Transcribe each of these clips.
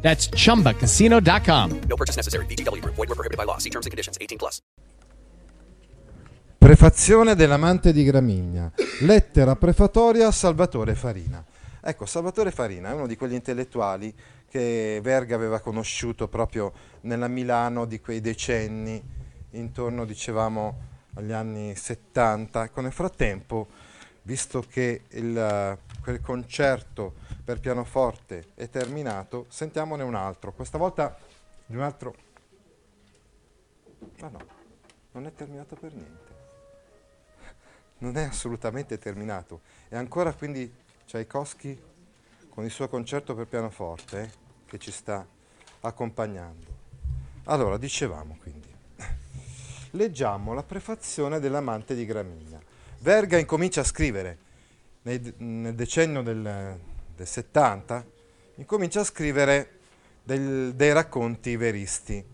That's chumbacasino.com. No purchase necessary. VGW Group. Void where prohibited by law. See terms and conditions. 18+. Prefazione dell'amante di Gramigna. Lettera prefatoria a Salvatore Farina. Ecco, Salvatore Farina è uno di quegli intellettuali che Verga aveva conosciuto proprio nella Milano di quei decenni, intorno, dicevamo, agli anni 70. Nel frattempo, visto che quel concerto per pianoforte è terminato, sentiamone un altro, questa volta di un altro... Ma no, non è terminato per niente, non è assolutamente terminato, è ancora quindi Čajkovskij con il suo concerto per pianoforte che ci sta accompagnando. Allora, dicevamo quindi, leggiamo la prefazione dell'amante di Gramigna. Verga incomincia a scrivere nel decennio del 70, incomincia a scrivere dei racconti veristi.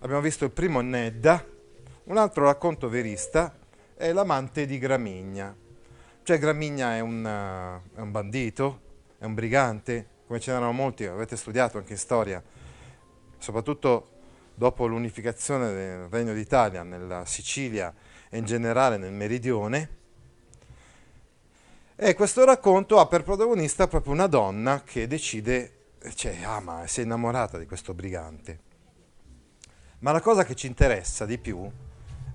Abbiamo visto il primo Nedda, un altro racconto verista è l'amante di Gramigna. Cioè Gramigna è un bandito, è un brigante, come ce n'erano molti, avete studiato anche in storia, soprattutto dopo l'unificazione del Regno d'Italia nella Sicilia e in generale nel meridione. E questo racconto ha per protagonista proprio una donna che decide, cioè ama, si è innamorata di questo brigante. Ma la cosa che ci interessa di più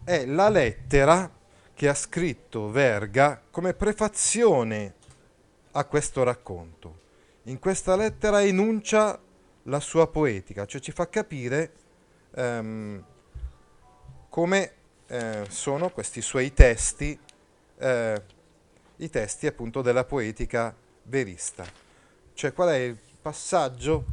è la lettera che ha scritto Verga come prefazione a questo racconto. In questa lettera enuncia la sua poetica, cioè ci fa capire come sono questi suoi testi, i testi appunto della poetica verista. Cioè qual è il passaggio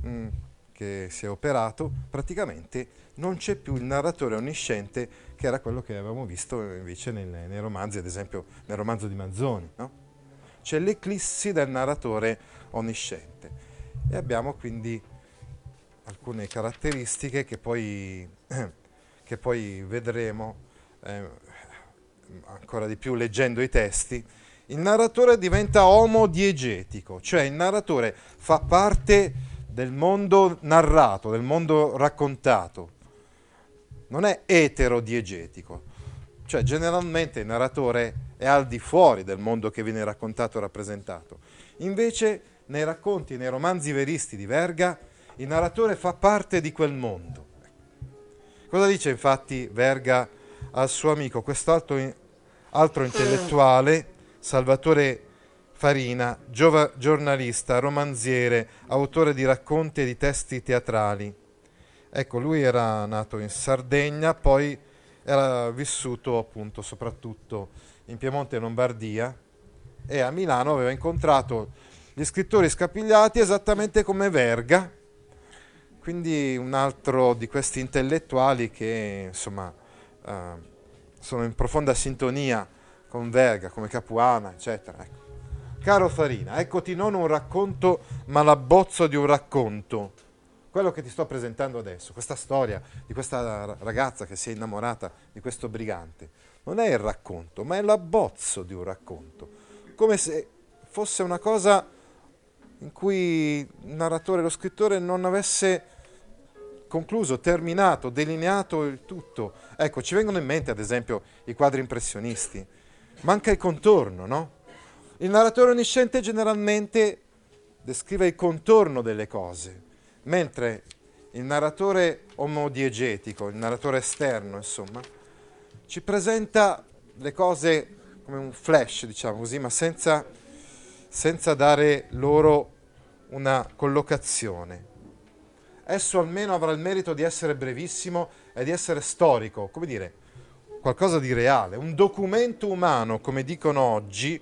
che si è operato? Praticamente non c'è più il narratore onnisciente, che era quello che avevamo visto invece nei romanzi, ad esempio nel romanzo di Manzoni, no? C'è l'eclissi del narratore onnisciente. E abbiamo quindi alcune caratteristiche che poi vedremo ancora di più leggendo i testi. Il narratore diventa omodiegetico, cioè il narratore fa parte del mondo narrato, del mondo raccontato, non è eterodiegetico, cioè generalmente il narratore è al di fuori del mondo che viene raccontato e rappresentato. Invece nei racconti, nei romanzi veristi di Verga, il narratore fa parte di quel mondo. Cosa dice infatti Verga al suo amico, quest'altro intellettuale, Salvatore Farina, giornalista, romanziere, autore di racconti e di testi teatrali. Ecco, lui era nato in Sardegna, poi era vissuto appunto soprattutto in Piemonte e Lombardia, e a Milano aveva incontrato gli scrittori scapigliati esattamente come Verga, quindi un altro di questi intellettuali che insomma sono in profonda sintonia con Verga, come Capuana, eccetera. Ecco. Caro Farina, eccoti non un racconto, ma l'abbozzo di un racconto. Quello che ti sto presentando adesso, questa storia di questa ragazza che si è innamorata di questo brigante, non è il racconto, ma è l'abbozzo di un racconto. Come se fosse una cosa in cui il narratore e lo scrittore non avesse concluso, terminato, delineato il tutto. Ecco, ci vengono in mente, ad esempio, i quadri impressionisti. Manca il contorno, no? Il narratore onnisciente generalmente descrive il contorno delle cose, mentre il narratore omodiegetico, il narratore esterno, insomma, ci presenta le cose come un flash, diciamo così, ma senza dare loro una collocazione. Esso almeno avrà il merito di essere brevissimo e di essere storico, come dire, qualcosa di reale, un documento umano, come dicono oggi.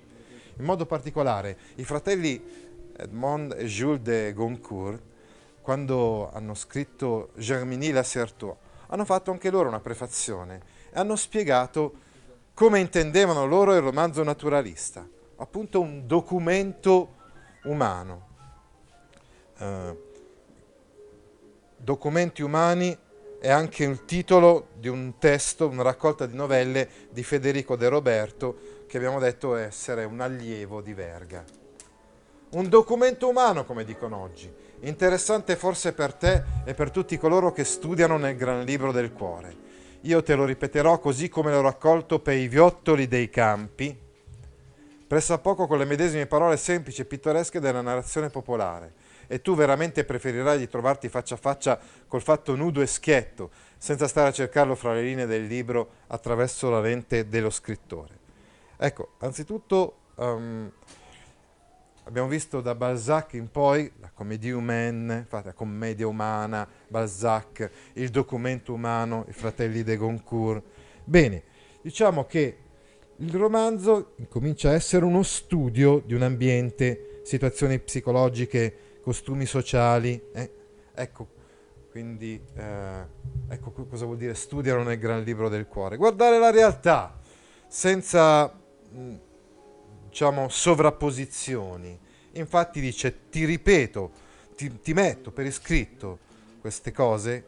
In modo particolare, i fratelli Edmond e Jules de Goncourt, quando hanno scritto Germinie Lacerteux, hanno fatto anche loro una prefazione e hanno spiegato come intendevano loro il romanzo naturalista, appunto un documento umano. Documenti umani è anche il titolo di un testo, una raccolta di novelle di Federico De Roberto, che abbiamo detto essere un allievo di Verga. Un documento umano, come dicono oggi, interessante forse per te e per tutti coloro che studiano nel gran libro del cuore. Io te lo ripeterò così come l'ho raccolto per i viottoli dei campi, pressappoco con le medesime parole semplici e pittoresche della narrazione popolare. E tu veramente preferirai di trovarti faccia a faccia col fatto nudo e schietto, senza stare a cercarlo fra le linee del libro attraverso la lente dello scrittore. Ecco, anzitutto abbiamo visto da Balzac in poi la commedia umana, infatti la commedia umana, Balzac, il documento umano, i fratelli de Goncourt. Bene, diciamo che il romanzo comincia a essere uno studio di un ambiente, situazioni psicologiche, costumi sociali, ecco, quindi ecco cosa vuol dire studiare nel gran libro del cuore, guardare la realtà senza diciamo sovrapposizioni. Infatti dice, ti ripeto, ti metto per iscritto queste cose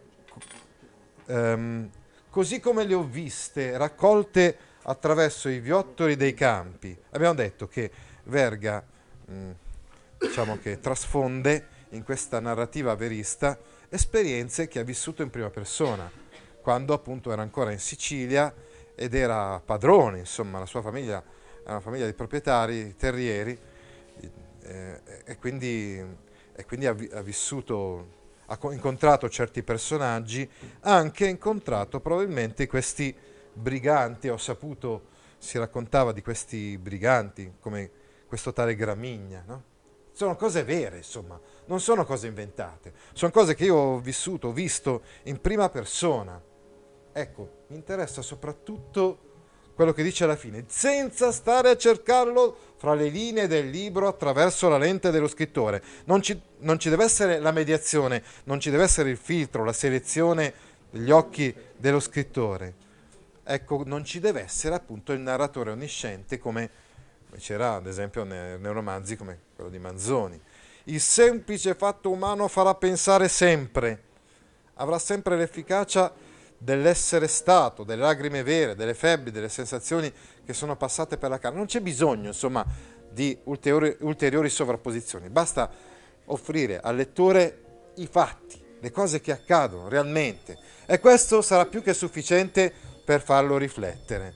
così come le ho viste raccolte attraverso i viottoli dei campi. Abbiamo detto che Verga diciamo che trasfonde in questa narrativa verista esperienze che ha vissuto in prima persona, quando appunto era ancora in Sicilia ed era padrone, insomma, la sua famiglia era una famiglia di proprietari, terrieri, e quindi ha vissuto, ha incontrato certi personaggi, ha anche incontrato probabilmente questi briganti, ho saputo, si raccontava di questi briganti, come questo tale Gramigna, no? Sono cose vere, insomma, non sono cose inventate, sono cose che io ho vissuto, ho visto in prima persona. Ecco, mi interessa soprattutto quello che dice alla fine, senza stare a cercarlo fra le linee del libro attraverso la lente dello scrittore. Non ci deve essere la mediazione, non ci deve essere il filtro, la selezione degli occhi dello scrittore. Ecco, non ci deve essere appunto il narratore onnisciente come c'era ad esempio nei romanzi come quello di Manzoni. Il semplice fatto umano farà pensare sempre, avrà sempre l'efficacia dell'essere stato, delle lacrime vere, delle febbri, delle sensazioni che sono passate per la carne. Non c'è bisogno, insomma, di ulteriori sovrapposizioni, basta offrire al lettore i fatti, le cose che accadono realmente, e questo sarà più che sufficiente per farlo riflettere.